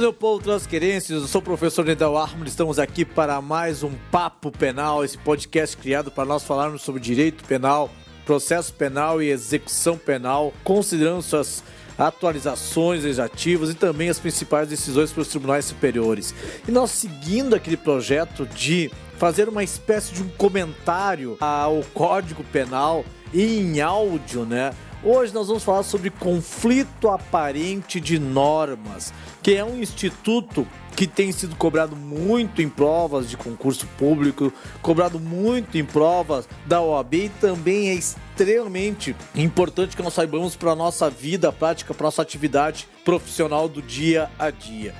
Bem-vindos ao povo Transquerências, eu sou o professor Nidal Ahmad, estamos aqui para mais um Papo Penal, esse podcast criado para nós falarmos sobre direito penal, processo penal e execução penal, considerando suas atualizações legislativas e também as principais decisões pelos tribunais superiores. E nós seguindo aquele projeto de fazer uma espécie de um comentário ao Código Penal em áudio, né? Hoje nós vamos falar sobre conflito aparente de normas, que é um instituto que tem sido cobrado muito em provas de concurso público, cobrado muito em provas da OAB e também é extremamente importante que nós saibamos para a nossa vida prática, para a nossa atividade profissional do dia a dia.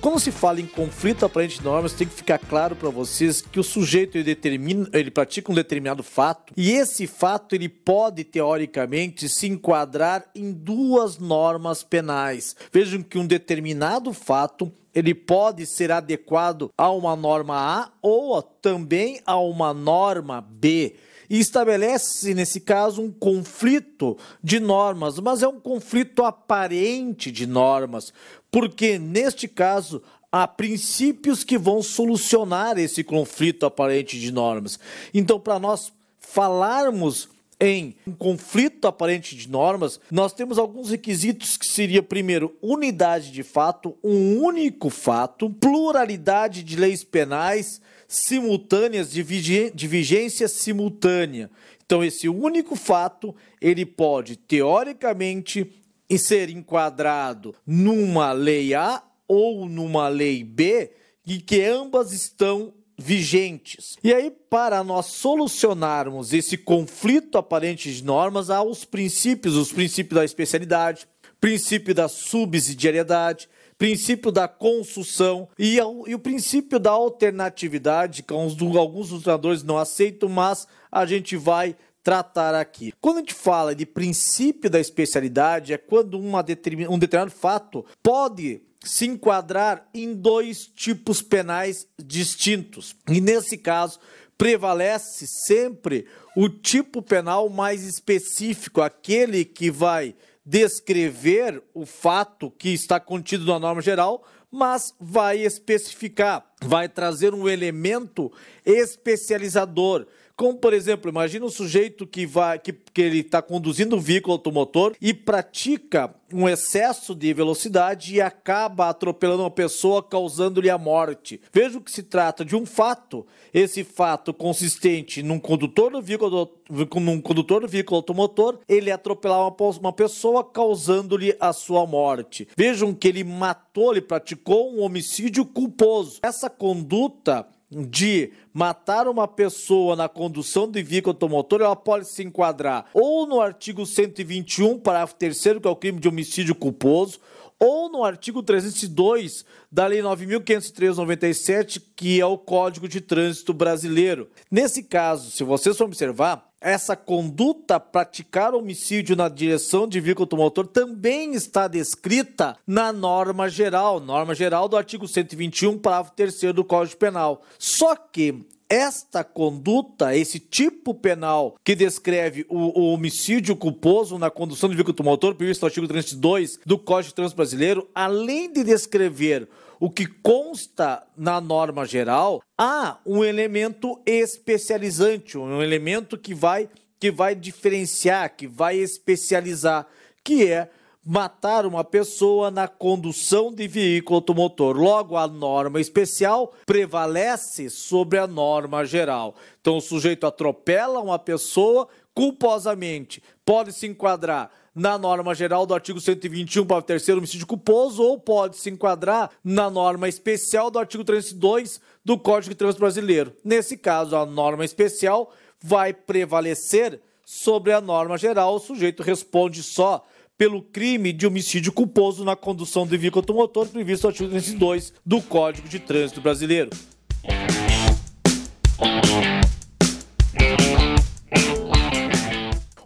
Quando se fala em conflito aparente de normas, tem que ficar claro para vocês que o sujeito ele pratica um determinado fato e esse fato ele pode, teoricamente, se enquadrar em duas normas penais. Vejam que um determinado fato ele pode ser adequado a uma norma A ou também a uma norma B. E estabelece-se, nesse caso, um conflito de normas, mas é um conflito aparente de normas, porque, neste caso, há princípios que vão solucionar esse conflito aparente de normas. Então, para nós falarmos em um conflito aparente de normas, nós temos alguns requisitos que seria, primeiro, unidade de fato, um único fato, pluralidade de leis penais simultâneas, de vigência simultânea. Então, esse único fato, ele pode, teoricamente, ser enquadrado numa lei A ou numa lei B, e que ambas estão vigentes. E aí, para nós solucionarmos esse conflito aparente de normas, há os princípios da especialidade, princípio da subsidiariedade, princípio da consunção e o princípio da alternatividade, que alguns doutrinadores não aceitam, mas a gente vai tratar aqui. Quando a gente fala de princípio da especialidade, é quando um determinado fato pode se enquadrar em dois tipos penais distintos. E nesse caso, prevalece sempre o tipo penal mais específico, aquele que vai descrever o fato que está contido na norma geral, mas vai especificar, vai trazer um elemento especializador. Como, por exemplo, imagina um sujeito que ele está conduzindo um veículo automotor e pratica um excesso de velocidade e acaba atropelando uma pessoa, causando-lhe a morte. Veja que se trata de um fato, esse fato consistente num condutor do veículo automotor, ele atropelar uma pessoa, causando-lhe a sua morte. Vejam que ele matou, ele praticou um homicídio culposo. Essa conduta de matar uma pessoa na condução de veículo automotor, ela pode se enquadrar ou no artigo 121, parágrafo 3º, que é o crime de homicídio culposo, ou no artigo 302 da Lei 9.503, que é o Código de Trânsito Brasileiro. Nesse caso, se vocês for observar, essa conduta, praticar homicídio na direção de veículo automotor, também está descrita na norma geral do artigo 121, parágrafo 3º do Código Penal. Só que esta conduta, esse tipo penal que descreve o homicídio culposo na condução de veículo automotor, previsto no artigo 32 do Código de Trânsito Brasileiro, além de descrever o que consta na norma geral, há um elemento especializante, um elemento que vai diferenciar, que vai especializar, que é matar uma pessoa na condução de veículo automotor. Logo, a norma especial prevalece sobre a norma geral. Então, o sujeito atropela uma pessoa culposamente. Pode se enquadrar na norma geral do artigo 121, parágrafo 3º, homicídio culposo, ou pode se enquadrar na norma especial do artigo 302 do Código de Trânsito Brasileiro. Nesse caso, a norma especial vai prevalecer sobre a norma geral. O sujeito responde só pelo crime de homicídio culposo na condução de veículo automotor, previsto no artigo 302 do Código de Trânsito Brasileiro.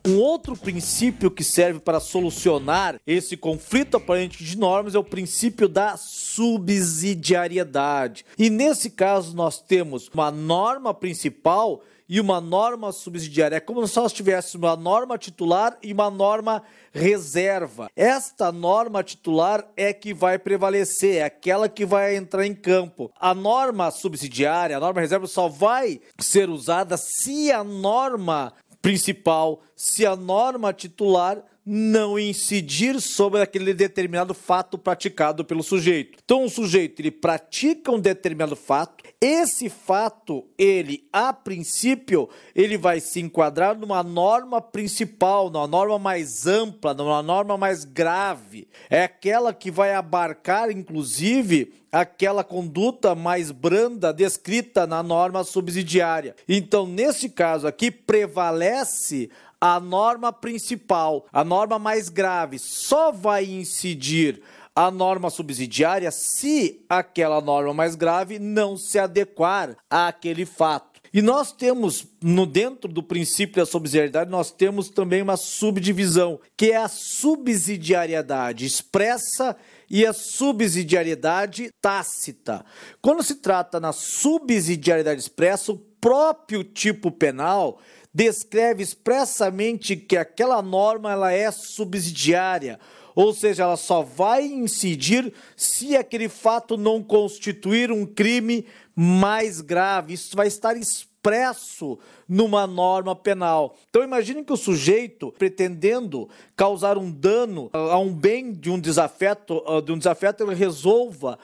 Um outro princípio que serve para solucionar esse conflito aparente de normas é o princípio da subsidiariedade. E nesse caso nós temos uma norma principal e uma norma subsidiária. É como se nós tivéssemos uma norma titular e uma norma reserva. Esta norma titular é que vai prevalecer, é aquela que vai entrar em campo. A norma subsidiária, a norma reserva, só vai ser usada se a norma principal, se a norma titular não incidir sobre aquele determinado fato praticado pelo sujeito. Então, o sujeito, ele pratica um determinado fato, esse fato, ele, a princípio, ele vai se enquadrar numa norma principal, numa norma mais ampla, numa norma mais grave. É aquela que vai abarcar, inclusive, aquela conduta mais branda descrita na norma subsidiária. Então, nesse caso aqui, prevalece a norma principal, a norma mais grave. Só vai incidir a norma subsidiária se aquela norma mais grave não se adequar àquele fato. E nós temos, dentro do princípio da subsidiariedade, nós temos também uma subdivisão, que é a subsidiariedade expressa e a subsidiariedade tácita. Quando se trata na subsidiariedade expressa, o próprio tipo penal descreve expressamente que aquela norma ela é subsidiária, ou seja, ela só vai incidir se aquele fato não constituir um crime mais grave. Isso vai estar expresso numa norma penal. Então imagine que o sujeito, pretendendo causar um dano a um bem de um desafeto, ele resolva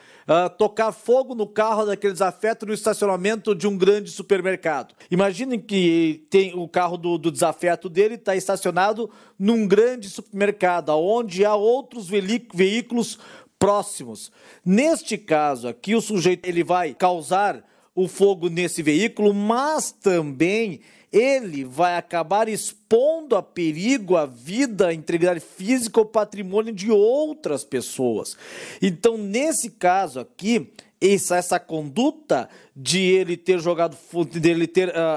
tocar fogo no carro daquele desafeto no estacionamento de um grande supermercado. Imagine que tem o carro do desafeto dele está estacionado num grande supermercado, onde há outros veículos próximos. Neste caso aqui, o sujeito ele vai causar o fogo nesse veículo, mas também ele vai acabar expondo a perigo a vida, a integridade física ou patrimônio de outras pessoas. Então, nesse caso aqui, essa conduta de ele ter jogado,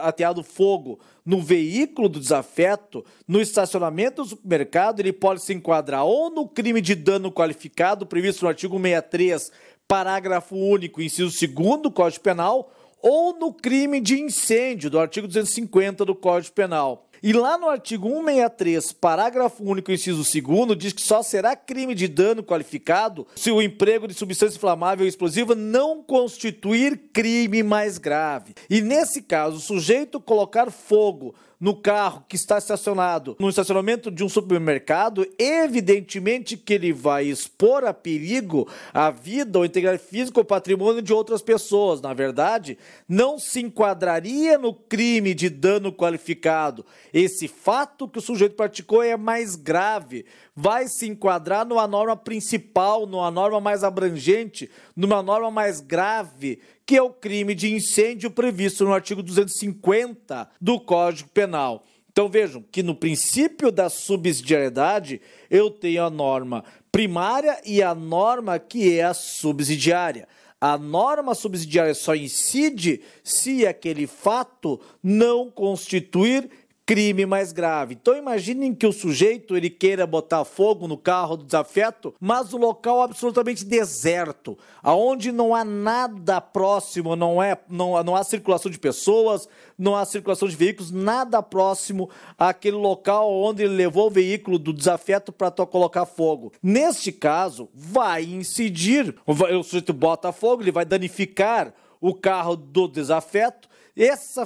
ateado fogo no veículo do desafeto, no estacionamento do supermercado, ele pode se enquadrar ou no crime de dano qualificado previsto no artigo 63, parágrafo único, inciso 2º do Código Penal, ou no crime de incêndio, do artigo 250 do Código Penal. E lá no artigo 163, parágrafo único, inciso 2º, diz que só será crime de dano qualificado se o emprego de substância inflamável ou explosiva não constituir crime mais grave. E nesse caso, o sujeito colocar fogo no carro que está estacionado no estacionamento de um supermercado, evidentemente que ele vai expor a perigo a vida ou integridade física ou patrimônio de outras pessoas. Na verdade, não se enquadraria no crime de dano qualificado. Esse fato que o sujeito praticou é mais grave, vai se enquadrar numa norma principal, numa norma mais abrangente, numa norma mais grave, que é o crime de incêndio previsto no artigo 250 do Código Penal. Então vejam que no princípio da subsidiariedade eu tenho a norma primária e a norma que é a subsidiária. A norma subsidiária só incide se aquele fato não constituir crime mais grave. Então imaginem que o sujeito ele queira botar fogo no carro do desafeto, mas o local é absolutamente deserto, aonde não há nada próximo, não há circulação de pessoas, não há circulação de veículos, nada próximo àquele local onde ele levou o veículo do desafeto para colocar fogo. Neste caso, vai incidir, o sujeito bota fogo, ele vai danificar o carro do desafeto.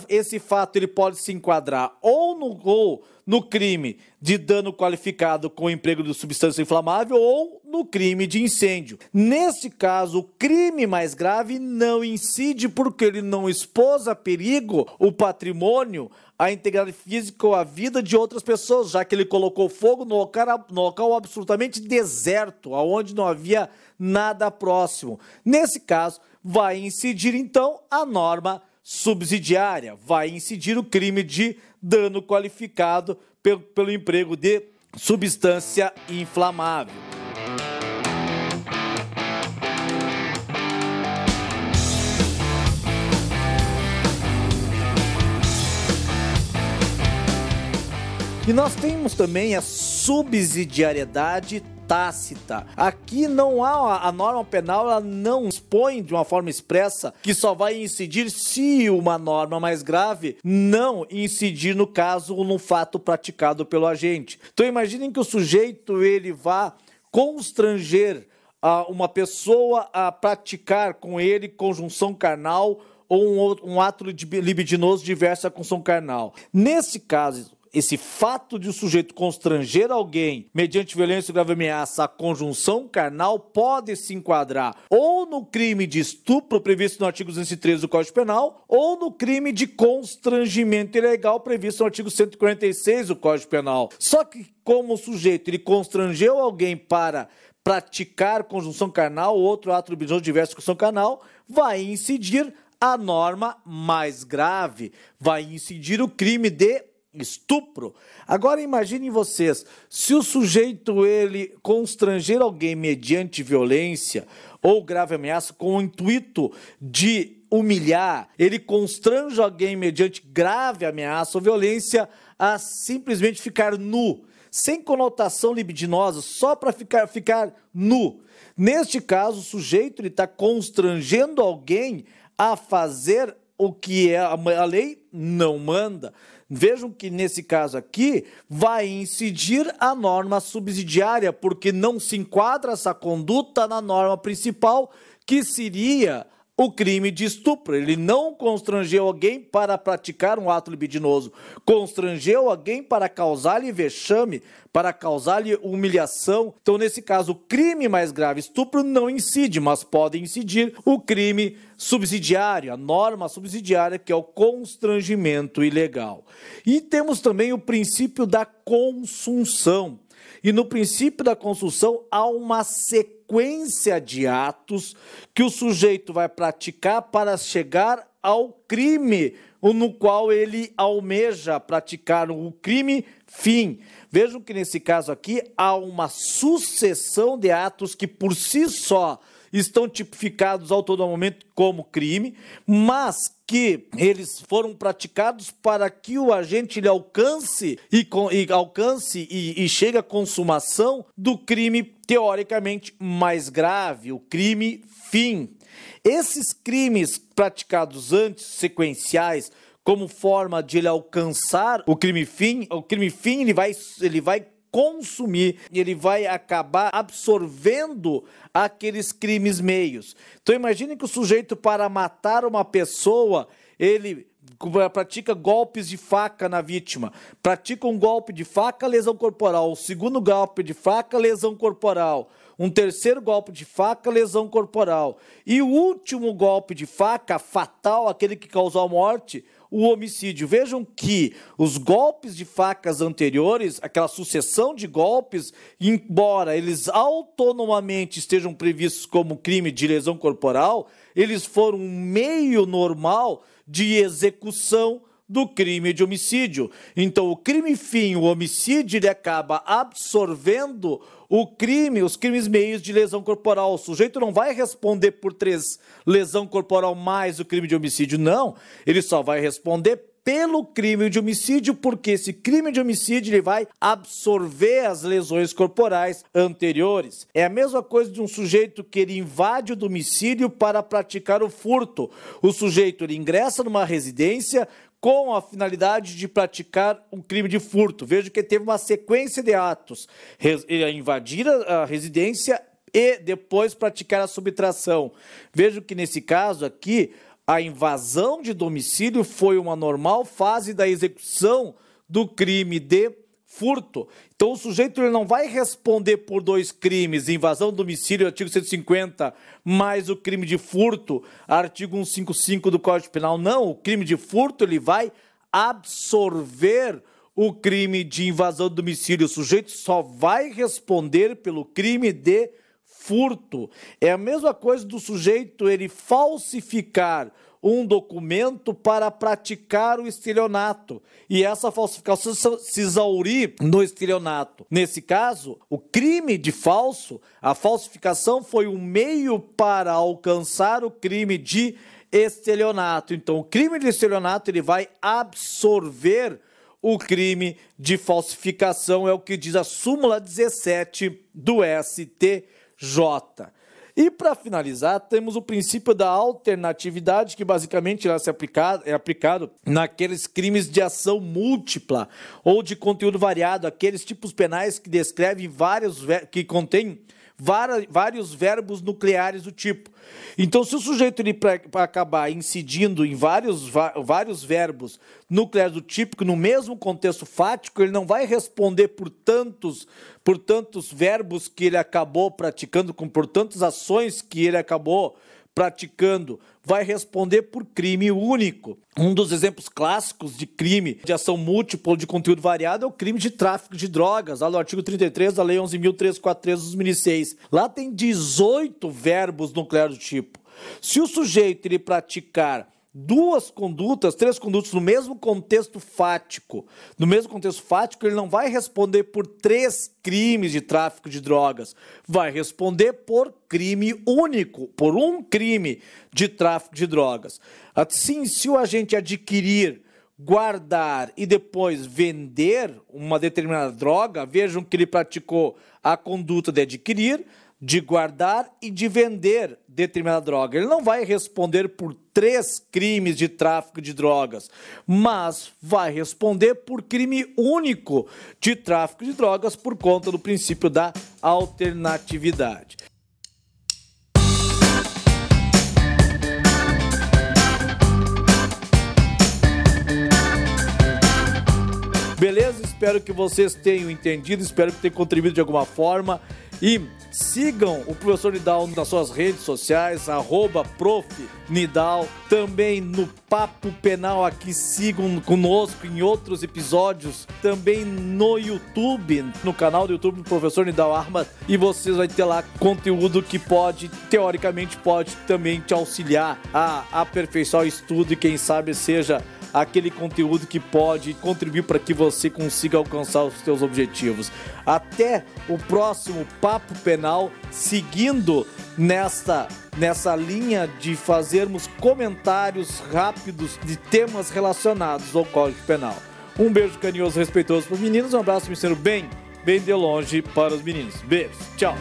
Esse fato ele pode se enquadrar ou no crime de dano qualificado com o emprego de substância inflamável ou no crime de incêndio. Nesse caso, o crime mais grave não incide porque ele não expôs a perigo o patrimônio, a integridade física ou a vida de outras pessoas, já que ele colocou fogo no local absolutamente deserto, onde não havia nada próximo. Nesse caso, vai incidir então a norma subsidiária, vai incidir o crime de dano qualificado pelo emprego de substância inflamável. E nós temos também a subsidiariedade tácita. Aqui não há, a norma penal ela não expõe de uma forma expressa que só vai incidir se uma norma mais grave não incidir no caso ou no fato praticado pelo agente. Então imaginem que o sujeito ele vá constranger uma pessoa a praticar com ele conjunção carnal ou um ato libidinoso diverso à conjunção carnal. Nesse caso, esse fato de o sujeito constranger alguém mediante violência ou grave ameaça à conjunção carnal pode se enquadrar ou no crime de estupro previsto no artigo 213 do Código Penal ou no crime de constrangimento ilegal previsto no artigo 146 do Código Penal. Só que como o sujeito ele constrangeu alguém para praticar conjunção carnal ou outro ato libidinoso diverso à conjunção carnal, vai incidir a norma mais grave, vai incidir o crime de estupro. Agora imaginem vocês, se o sujeito ele constranger alguém mediante violência ou grave ameaça com o intuito de humilhar, ele constrange alguém mediante grave ameaça ou violência a simplesmente ficar nu, sem conotação libidinosa, só para ficar nu. Neste caso, o sujeito está constrangendo alguém a fazer o que a lei não manda. Vejam que nesse caso aqui vai incidir a norma subsidiária, porque não se enquadra essa conduta na norma principal, que seria o crime de estupro. Ele não constrangeu alguém para praticar um ato libidinoso, constrangeu alguém para causar-lhe vexame, para causar-lhe humilhação. Então, nesse caso, o crime mais grave, estupro, não incide, mas pode incidir o crime subsidiário, a norma subsidiária, que é o constrangimento ilegal. E temos também o princípio da consunção. E no princípio da consunção há uma sequência de atos que o sujeito vai praticar para chegar ao crime, no qual ele almeja praticar o crime fim. Vejam que nesse caso aqui há uma sucessão de atos que por si só estão tipificados ao todo momento como crime, mas que eles foram praticados para que o agente ele alcance e chegue à consumação do crime teoricamente mais grave, o crime fim. Esses crimes praticados antes, sequenciais, como forma de ele alcançar o crime fim ele vai consumir, ele vai acabar absorvendo aqueles crimes meios. Então imagine que o sujeito, para matar uma pessoa, ele pratica golpes de faca na vítima, pratica um golpe de faca, lesão corporal, o segundo golpe de faca, lesão corporal, um terceiro golpe de faca, lesão corporal, e o último golpe de faca fatal, aquele que causou a morte, o homicídio. Vejam que os golpes de facas anteriores, aquela sucessão de golpes, embora eles autonomamente estejam previstos como crime de lesão corporal, eles foram um meio normal de execução do crime de homicídio. Então, o crime fim, o homicídio, ele acaba absorvendo o crime, os crimes meios de lesão corporal. O sujeito não vai responder por três, lesão corporal mais o crime de homicídio, não. Ele só vai responder pelo crime de homicídio, porque esse crime de homicídio ele vai absorver as lesões corporais anteriores. É a mesma coisa de um sujeito que ele invade o domicílio para praticar o furto. O sujeito ele ingressa numa residência com a finalidade de praticar um crime de furto. Veja que teve uma sequência de atos: invadir a residência e depois praticar a subtração. Veja que nesse caso aqui, a invasão de domicílio foi uma normal fase da execução do crime de furto. Então o sujeito ele não vai responder por dois crimes, invasão do domicílio, artigo 150, mais o crime de furto, artigo 155 do Código Penal. Não, o crime de furto ele vai absorver o crime de invasão do domicílio. O sujeito só vai responder pelo crime de furto. É a mesma coisa do sujeito ele falsificar um documento para praticar o estelionato e essa falsificação se exaurir no estelionato. Nesse caso, o crime de falso, a falsificação foi um meio para alcançar o crime de estelionato. Então, o crime de estelionato ele vai absorver o crime de falsificação, é o que diz a súmula 17 do STJ. E, para finalizar, temos o princípio da alternatividade, que basicamente é aplicado naqueles crimes de ação múltipla ou de conteúdo variado, aqueles tipos penais que descrevem que contêm vários verbos nucleares do tipo. Então, se o sujeito para acabar incidindo em vários verbos nucleares do tipo, no mesmo contexto fático, ele não vai responder por tantos verbos que ele acabou praticando, por tantas ações que ele acabou praticando, vai responder por crime único. Um dos exemplos clássicos de crime de ação múltipla ou de conteúdo variado é o crime de tráfico de drogas, lá no artigo 33 da Lei 11.343 de 2006. Lá tem 18 verbos nucleares do tipo. Se o sujeito ele praticar três condutas no mesmo contexto fático, ele não vai responder por três crimes de tráfico de drogas, vai responder por crime único, por um crime de tráfico de drogas. Assim, se o agente adquirir, guardar e depois vender uma determinada droga, vejam que ele praticou a conduta de adquirir, de guardar e de vender determinada droga. Ele não vai responder por três crimes de tráfico de drogas, mas vai responder por crime único de tráfico de drogas por conta do princípio da alternatividade. Beleza? Espero que vocês tenham entendido, espero que tenha contribuído de alguma forma. E sigam o professor Nidal nas suas redes sociais, @profnidal, também no Papo Penal aqui, sigam conosco em outros episódios, também no YouTube, no canal do YouTube do professor Nidal Ahmad, e vocês vão ter lá conteúdo que teoricamente pode também te auxiliar a aperfeiçoar o estudo e quem sabe seja aquele conteúdo que pode contribuir para que você consiga alcançar os seus objetivos. Até o próximo Papo Penal, seguindo nessa linha de fazermos comentários rápidos de temas relacionados ao Código Penal. Um beijo carinhoso e respeitoso para os meninos, um abraço, me sendo bem de longe para os meninos. Beijo, tchau!